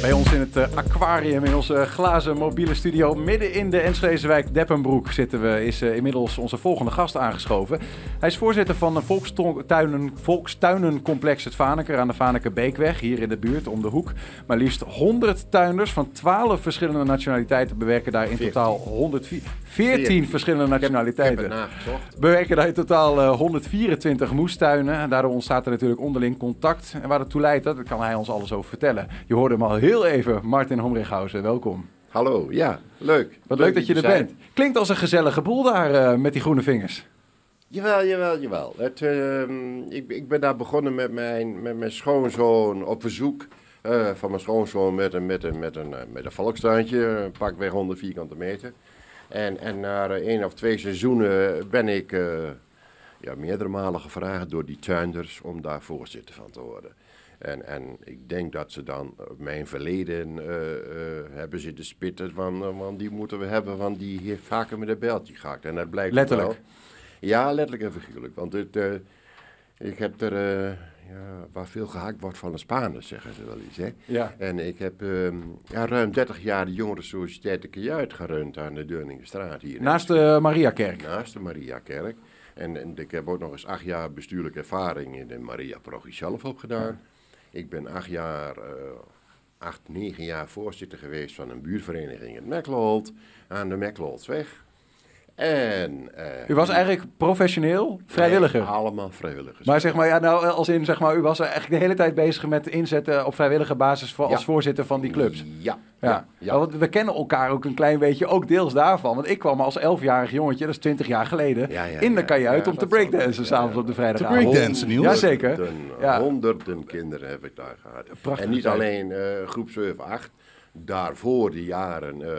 Bij ons in het aquarium, in onze glazen mobiele studio, midden in de Enschedese wijk Deppenbroek zitten we, is inmiddels onze volgende gast aangeschoven. Hij is voorzitter van volkstuinencomplex Het Vaneker aan de Vanekerbeekweg, hier in de buurt, om de hoek. Maar liefst 100 tuinders van 12 verschillende nationaliteiten bewerken daar in totaal 14 verschillende nationaliteiten. Ik heb bewerken daar in totaal 124 moestuinen. En daardoor ontstaat er natuurlijk onderling contact. En waar dat toe leidt, dat kan hij ons alles over vertellen. Je hoorde hem al heel even, Martin Homrighausen, welkom. Hallo, ja, leuk. Wat leuk dat je er bent. Klinkt als een gezellige boel daar met die groene vingers. Jawel, jawel, jawel. Ik ben daar begonnen met mijn schoonzoon op verzoek. Van mijn schoonzoon met een volkstuintje, pakweg 100 vierkante meter. En na 1 of 2 seizoenen ben ik meerdere malen gevraagd door die tuinders om daar voorzitter van te worden. En ik denk dat ze dan mijn verleden hebben zitten spitten van die moeten we hebben, want die heeft vaker met een bijltje gehakt. En dat blijkt letterlijk. Wel. Ja, letterlijk en figuurlijk. Want ik heb er, waar veel gehakt wordt van de Spaanders, zeggen ze wel eens. Hè? Ja. En ik heb ruim 30 jaar de jongerensociëteit De Keij gerund aan de Deurningestraat hier. Naast de Mariakerk. Naast de Mariakerk. En ik heb ook nog eens 8 jaar bestuurlijke ervaring in de Mariaparochie zelf opgedaan. Ik ben 8, 9 jaar voorzitter geweest van een buurtvereniging in Mekkelholt, aan de Mekkelholtweg. U was eigenlijk professioneel vrijwilliger? Nee, allemaal vrijwilligers. Maar zeg maar, ja, nou, als in, zeg maar, u was eigenlijk de hele tijd bezig met inzetten op vrijwillige basis voor, als voorzitter van die clubs? Ja. Ja. Ja. Want we kennen elkaar ook een klein beetje, ook deels daarvan. Want ik kwam als 11-jarig jongetje, dat is 20 jaar geleden, in de kajuit om te breakdansen s'avonds op de vrijdagavond. Te breakdansen, Niels? Jazeker. Honderden kinderen heb ik daar gehad. Prachtig. En niet alleen groep 7, 8. Daarvoor de jaren, we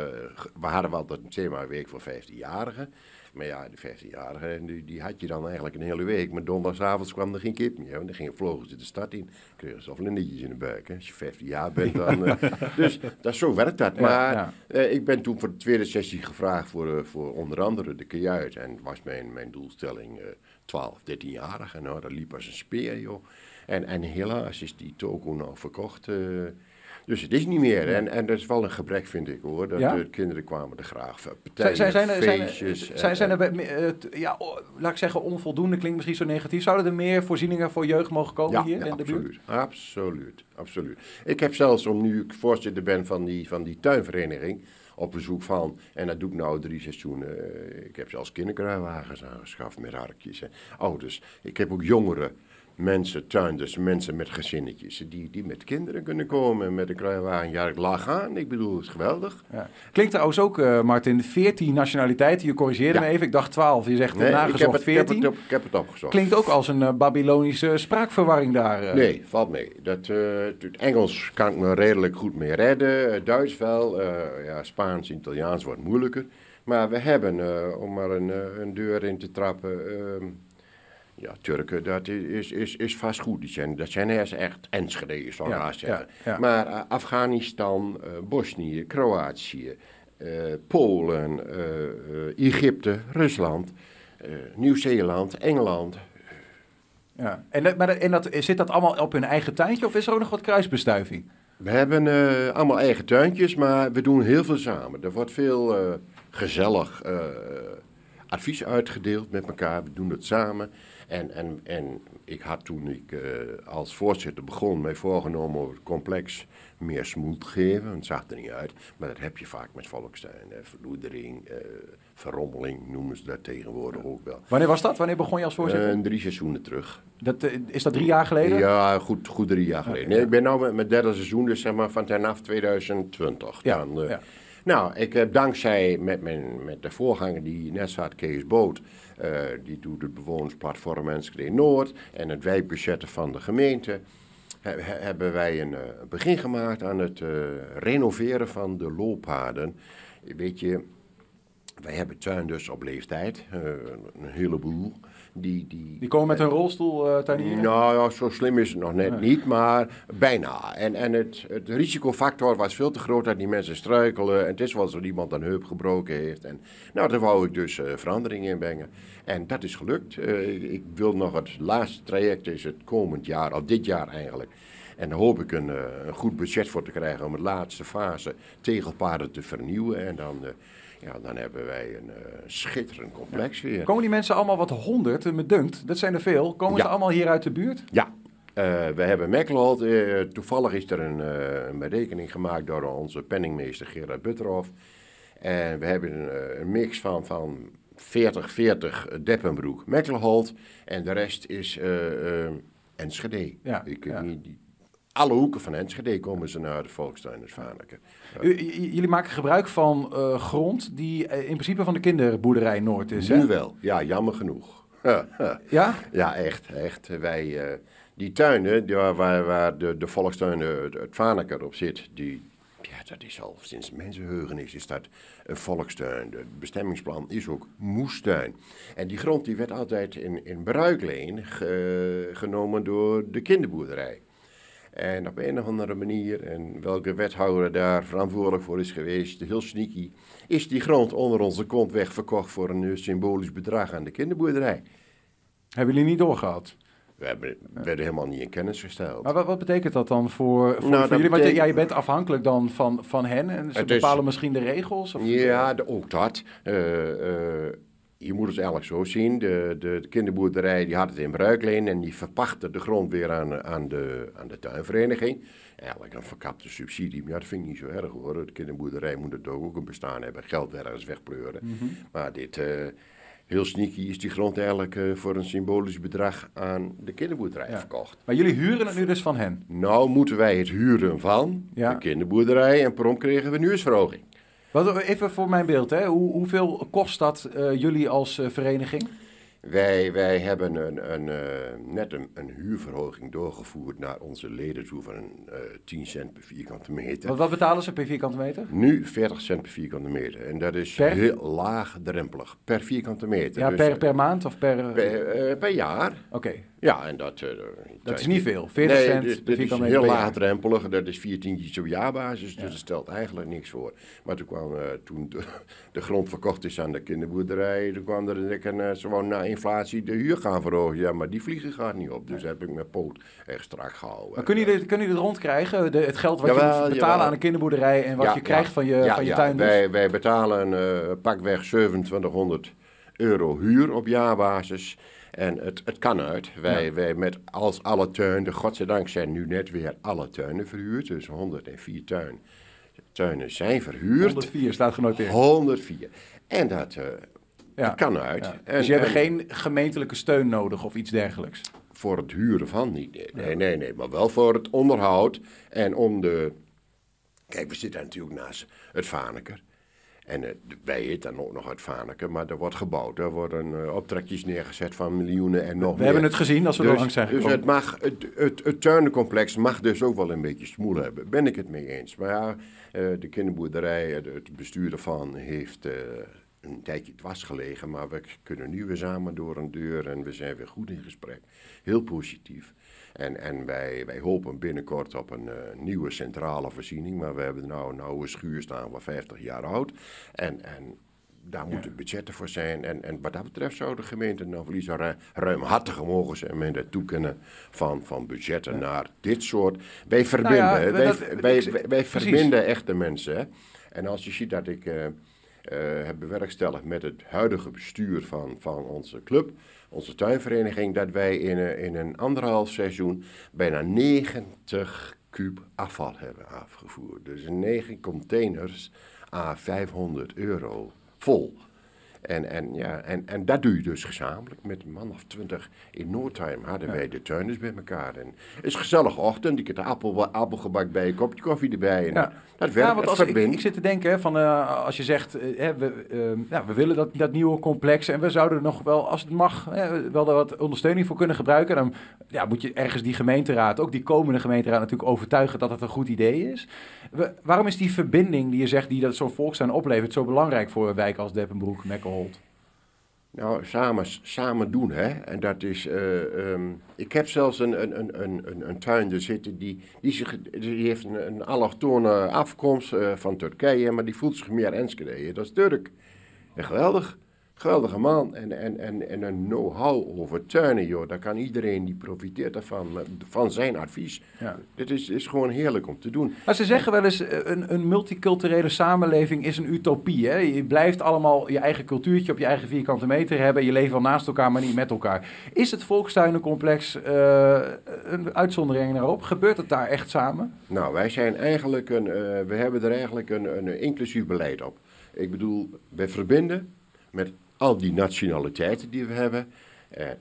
hadden wel dat thema week voor 15-jarigen. Maar ja, de 15-jarigen, die had je dan eigenlijk een hele week. Maar donderdagavond kwam er geen kip meer. Want dan vlogen ze de stad in. Kregen ze al vlindertjes in de buik. Hè. Als je 15 jaar bent dan... dus zo werkt dat. Maar ik ben toen voor de tweede sessie gevraagd voor onder andere de kajuit. En was mijn doelstelling 12, 13-jarigen. Nou, dat liep als een speer, joh. En helaas is die toko nou verkocht... Dus het is niet meer. En dat is wel een gebrek, vind ik, hoor. Dat de kinderen kwamen er graag voor. Partijen, feestjes. Laat ik zeggen, onvoldoende klinkt misschien zo negatief. Zouden er meer voorzieningen voor jeugd mogen komen hier in de buurt? Absoluut, absoluut. Ik heb zelfs, nu ik voorzitter ben van die tuinvereniging, op bezoek van, en dat doe ik nou 3 seizoenen. Ik heb zelfs kinderkruiwagens aangeschaft met harkjes en ouders. Ik heb ook jongeren. Mensen, tuinders, mensen met gezinnetjes, die met kinderen kunnen komen, met een kruiwagen, laag aan. Ik bedoel, het is geweldig. Ja. Klinkt trouwens ook, Martin, 14 nationaliteiten. Je corrigeerde me even, ik dacht 12. Je zegt nagezocht 14. Ik heb het opgezocht. Klinkt ook als een Babylonische spraakverwarring daar. Nee, valt mee. Het Engels kan ik me redelijk goed mee redden. Duits wel. Spaans, Italiaans wordt moeilijker. Maar we hebben, om maar een deur in te trappen... Turken, dat is vast goed. Dat zijn eerst echt Enschede's, zal ik zeggen. Ja, ja. Maar Afghanistan, Bosnië, Kroatië, Polen, Egypte, Rusland, Nieuw-Zeeland, Engeland. Ja. Zit dat allemaal op hun eigen tuintje of is er ook nog wat kruisbestuiving? We hebben allemaal eigen tuintjes, maar we doen heel veel samen. Er wordt veel gezellig... advies uitgedeeld met elkaar, we doen het samen. En ik had toen ik als voorzitter begon, mij voorgenomen over het complex meer smoel te geven. Het zag er niet uit, maar dat heb je vaak met volkstuin, verloedering, verrommeling noemen ze dat tegenwoordig ook wel. Wanneer was dat? Wanneer begon je als voorzitter? 3 seizoenen terug. Is dat 3 jaar geleden? Ja, goed 3 jaar geleden. Okay, ik ben nu met mijn 3e seizoen, dus zeg maar vanaf 2020. Ja, dan, Nou, ik heb dankzij met de voorganger die net zat, Kees Boot, die doet het bewonersplatform Enschede Noord en het wijkbudgetten van de gemeente, hebben wij een begin gemaakt aan het renoveren van de looppaden. Weet je, wij hebben tuinders op leeftijd, een heleboel. Die komen met hun rolstoel tuinieren? Nou, zo slim is het nog net niet, maar bijna. En het risicofactor was veel te groot dat die mensen struikelen. En het is wel alsof iemand een heup gebroken heeft. En, nou, daar wou ik dus verandering in brengen. En dat is gelukt. Ik wil nog het laatste traject, is het komend jaar, of dit jaar eigenlijk. En daar hoop ik een goed budget voor te krijgen om de laatste fase tegelpaden te vernieuwen. En dan, dan hebben wij een schitterend complex weer. Komen die mensen allemaal, wat 100, me dunkt, dat zijn er veel, komen ze allemaal hier uit de buurt? Ja. We hebben Mekkelholtweg. Toevallig is er een berekening gemaakt door onze penningmeester Gerard Butterhof. En we hebben een mix van 40-40 Deppenbroek, Mekkelholtweg. En de rest is Enschede. Ja, alle hoeken van Enschede komen ze naar de volkstuin Het Vaneker. Jullie maken gebruik van grond die in principe van de kinderboerderij Noord is, hè? Nu wel. Ja, jammer genoeg. Ja? Ja, echt. Wij... Die tuinen waar de volkstuin Het Vaneker op zit, dat is al sinds mensenheugenis is dat een volkstuin. Het bestemmingsplan is ook moestuin. En die grond die werd altijd in bruikleen genomen door de kinderboerderij. En op een of andere manier, en welke wethouder daar verantwoordelijk voor is geweest, heel sneaky, is die grond onder onze kont wegverkocht voor een symbolisch bedrag aan de kinderboerderij. Hebben jullie niet doorgehad? We werden helemaal niet in kennis gesteld. Maar wat betekent dat dan voor jullie? Want je bent afhankelijk dan van hen en ze bepalen misschien de regels? Of ja, ook dat. Je moet het eigenlijk zo zien. De kinderboerderij die had het in bruikleen en die verpachtte de grond weer aan de tuinvereniging. Eigenlijk een verkapte subsidie, maar dat vind ik niet zo erg hoor. De kinderboerderij moet het ook een bestaan hebben, geld ergens wegpleuren. Mm-hmm. Maar dit... Heel sneaky is die grond eigenlijk voor een symbolisch bedrag aan de kinderboerderij verkocht. Maar jullie huren het nu dus van hen? Nou moeten wij het huren van de kinderboerderij en prompt kregen we een huursverhoging. Even voor mijn beeld, hè? Hoeveel kost dat jullie als vereniging? Wij hebben net een huurverhoging doorgevoerd naar onze leden toe van 10 cent per vierkante meter. Wat betalen ze per vierkante meter? Nu 40 cent per vierkante meter. En dat is heel laagdrempelig. Per vierkante meter. Ja, dus per maand of per... Per jaar. Oké. Ja, en dat is niet veel. 40 cent per vierkante meter. Heel laagdrempelig. Dat is 4 tientjes op jaarbasis. Dus dat stelt eigenlijk niks voor. Maar toen kwam, toen de grond verkocht is aan de kinderboerderij, toen kwam er gewoon na inflatie de huur gaan verhogen. Ja, maar die vliegen gaat niet op. Dus heb ik mijn poot echt strak gehouden. Maar kun je dit rondkrijgen? Het geld wat je moet betalen aan de kinderboerderij en wat je krijgt van je tuin? Ja, wij betalen pakweg 2700 euro huur op jaarbasis. En het kan uit. Wij met als alle tuinen, godzijdank zijn nu net weer alle tuinen verhuurd. Dus 104 tuinen zijn verhuurd. 104 staat genoteerd. 104. En dat... Dat kan uit. Ja. Dus je hebt geen gemeentelijke steun nodig of iets dergelijks? Voor het huren van niet. Nee. Maar wel voor het onderhoud. En om de... Kijk, we zitten natuurlijk naast het Vaneker. En wij heten dan ook nog het Vaneker. Maar er wordt gebouwd. Er worden optrekjes neergezet van miljoenen en nog meer. We hebben het gezien als we er langs zijn gekomen. Dus het tuinencomplex mag dus ook wel een beetje smoel hebben. Ben ik het mee eens. Maar ja, de kinderboerderij, het bestuur ervan heeft... Een tijdje dwars gelegen, maar we kunnen nu weer samen door een deur en we zijn weer goed in gesprek. Heel positief. En wij hopen binnenkort op een nieuwe centrale voorziening, maar we hebben nou een oude schuur staan van 50 jaar oud. En daar moeten budgetten voor zijn. En wat dat betreft zou de gemeente nou verliezen ruimhartig mogen zijn met het toekennen van budgetten naar dit soort. Wij verbinden, wij verbinden echt de mensen. Hè? En als je ziet dat ik... heb bewerkstelligd met het huidige bestuur van onze club, onze tuinvereniging, dat wij in een anderhalf seizoen bijna 90 kuub afval hebben afgevoerd. Dus 9 containers à 500 euro vol. En dat doe je dus gezamenlijk met een man of 20. In no time hadden wij de tuiners bij elkaar. En het is een gezellige ochtend. Ik heb de appelgebak bij, een kopje koffie erbij. En dat werkt, want als ik zit te denken, hè, van, als je zegt, we willen dat nieuwe complex. En we zouden er nog wel, als het mag, wel daar wat ondersteuning voor kunnen gebruiken. Dan moet je ergens die gemeenteraad, ook die komende gemeenteraad natuurlijk overtuigen dat het een goed idee is. Waarom is die verbinding die je zegt, die dat zo'n volkstuin oplevert, zo belangrijk voor een wijk als Deppenbroek, Mekkelholtweg? Nou, samen doen, hè. En dat is... ik heb zelfs een tuinder zitten die heeft een allochtone afkomst van Turkije, maar die voelt zich meer Enschede. Dat is Turk. En geweldig. Geweldige man en een know-how over tuinen, joh. Daar kan iedereen die profiteert daarvan, van zijn advies. Ja. Dit is gewoon heerlijk om te doen. Maar ze zeggen wel eens, een multiculturele samenleving is een utopie. Hè? Je blijft allemaal je eigen cultuurtje op je eigen vierkante meter hebben. Je leeft wel naast elkaar, maar niet met elkaar. Is het volkstuinencomplex een uitzondering daarop? Gebeurt het daar echt samen? Nou, wij zijn eigenlijk we hebben er eigenlijk een inclusief beleid op. Ik bedoel, we verbinden met al die nationaliteiten die we hebben,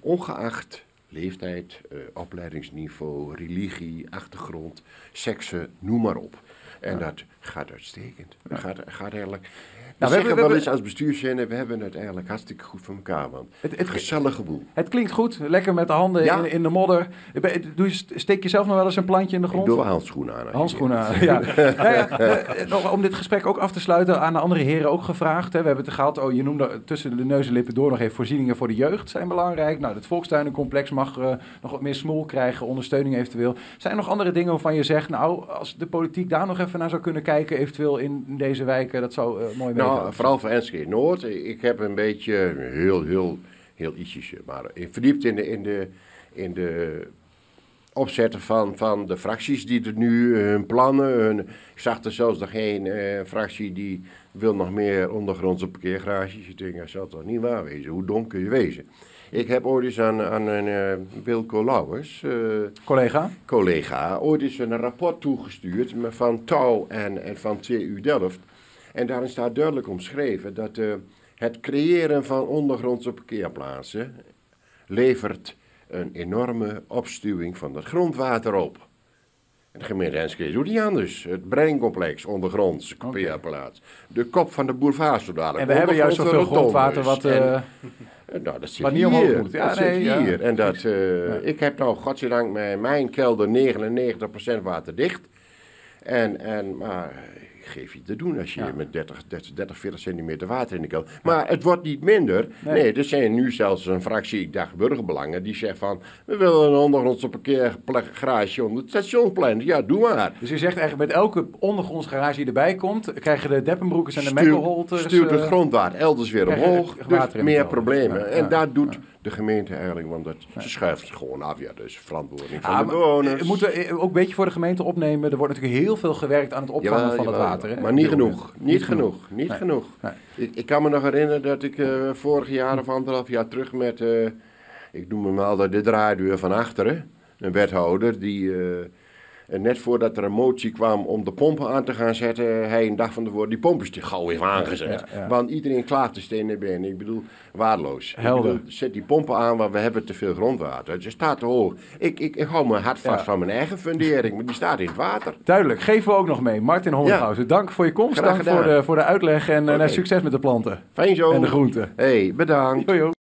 ongeacht leeftijd, opleidingsniveau, religie, achtergrond, seksen, noem maar op. En dat gaat uitstekend. Ja. Dat gaat eigenlijk... Nou, we zeggen wel eens als bestuurszijnde, we hebben het eigenlijk hartstikke goed voor elkaar, man. Het gezellige boel. Het klinkt goed, lekker met de handen in de modder. Steek je zelf nog wel eens een plantje in de grond? Door handschoenen aan. Handschoenen aan, ja. Nog om dit gesprek ook af te sluiten, aan de andere heren ook gevraagd. Hè. We hebben het gehad, je noemde tussen de neus en lippen door nog even voorzieningen voor de jeugd zijn belangrijk. Nou, het volkstuinencomplex mag nog wat meer smol krijgen, ondersteuning eventueel. Zijn er nog andere dingen waarvan je zegt, nou, als de politiek daar nog even naar zou kunnen kijken, eventueel in deze wijken, dat zou mooi werken. Nou, vooral voor Enschede Noord. Ik heb een beetje, heel ietsjes, maar verdiept in de opzetten van de fracties die er nu hun plannen. Ik zag er zelfs nog geen fractie die wil nog meer ondergrondse parkeergarages. Ik denk, dat zal toch niet waar wezen? Hoe dom kun je wezen? Ik heb ooit eens aan Wilco Lauwers, collega, ooit eens een rapport toegestuurd van Tauw en van TU Delft. En daarin staat duidelijk omschreven dat het creëren van ondergrondse parkeerplaatsen levert een enorme opstuwing van het grondwater op. En de gemeente Enschede doet niet anders. Het breincomplex ondergrondse parkeerplaats. De kop van de boulevard zo dadelijk. En we hebben juist zoveel grondwater wat... Nou, dat zit hier. Moet. Ja, dat zit hier. En dat, ik heb nou, godzijdank, mijn kelder 99% waterdicht. Maar geef je te doen als je met 40 centimeter water in de kelder. Maar het wordt niet minder. Nee, er zijn nu zelfs een fractie, ik dacht burgerbelangen, die zegt van, we willen een ondergrondse parkeergarage onder het stationsplein. Ja, doe maar. Dus je zegt eigenlijk, met elke ondergrondse garage die erbij komt, krijgen de Deppenbroekers en de Mekkelholters... Stuurt het grondwater elders weer omhoog, dus meer problemen. En daar doet... de gemeente eigenlijk, want dat schuift het gewoon af. Ja, dus verantwoording van de bewoners. Moeten we ook een beetje voor de gemeente opnemen. Er wordt natuurlijk heel veel gewerkt aan het opvangen van het water. Hè? Maar niet genoeg. Niet genoeg. Nee. Ik kan me nog herinneren dat ik vorig jaar of anderhalf jaar terug met... ik noem hem altijd de draaideur van achteren. Een wethouder die... net voordat er een motie kwam om de pompen aan te gaan zetten, hij een dag van tevoren die pompen gauw heeft aangezet. Ja. Want iedereen klaagt de steen in benen. Ik bedoel, waardeloos. Helder. Ik bedoel, zet die pompen aan, want we hebben te veel grondwater. Het staat te hoog. Ik hou mijn hart vast van mijn eigen fundering, maar die staat in het water. Duidelijk. Geven we ook nog mee. Martin Homrighausen, dank voor je komst. Graag gedaan. Dank voor de uitleg en succes met de planten. Fijn zo. En de groenten. Hey, bedankt. Yo, yo.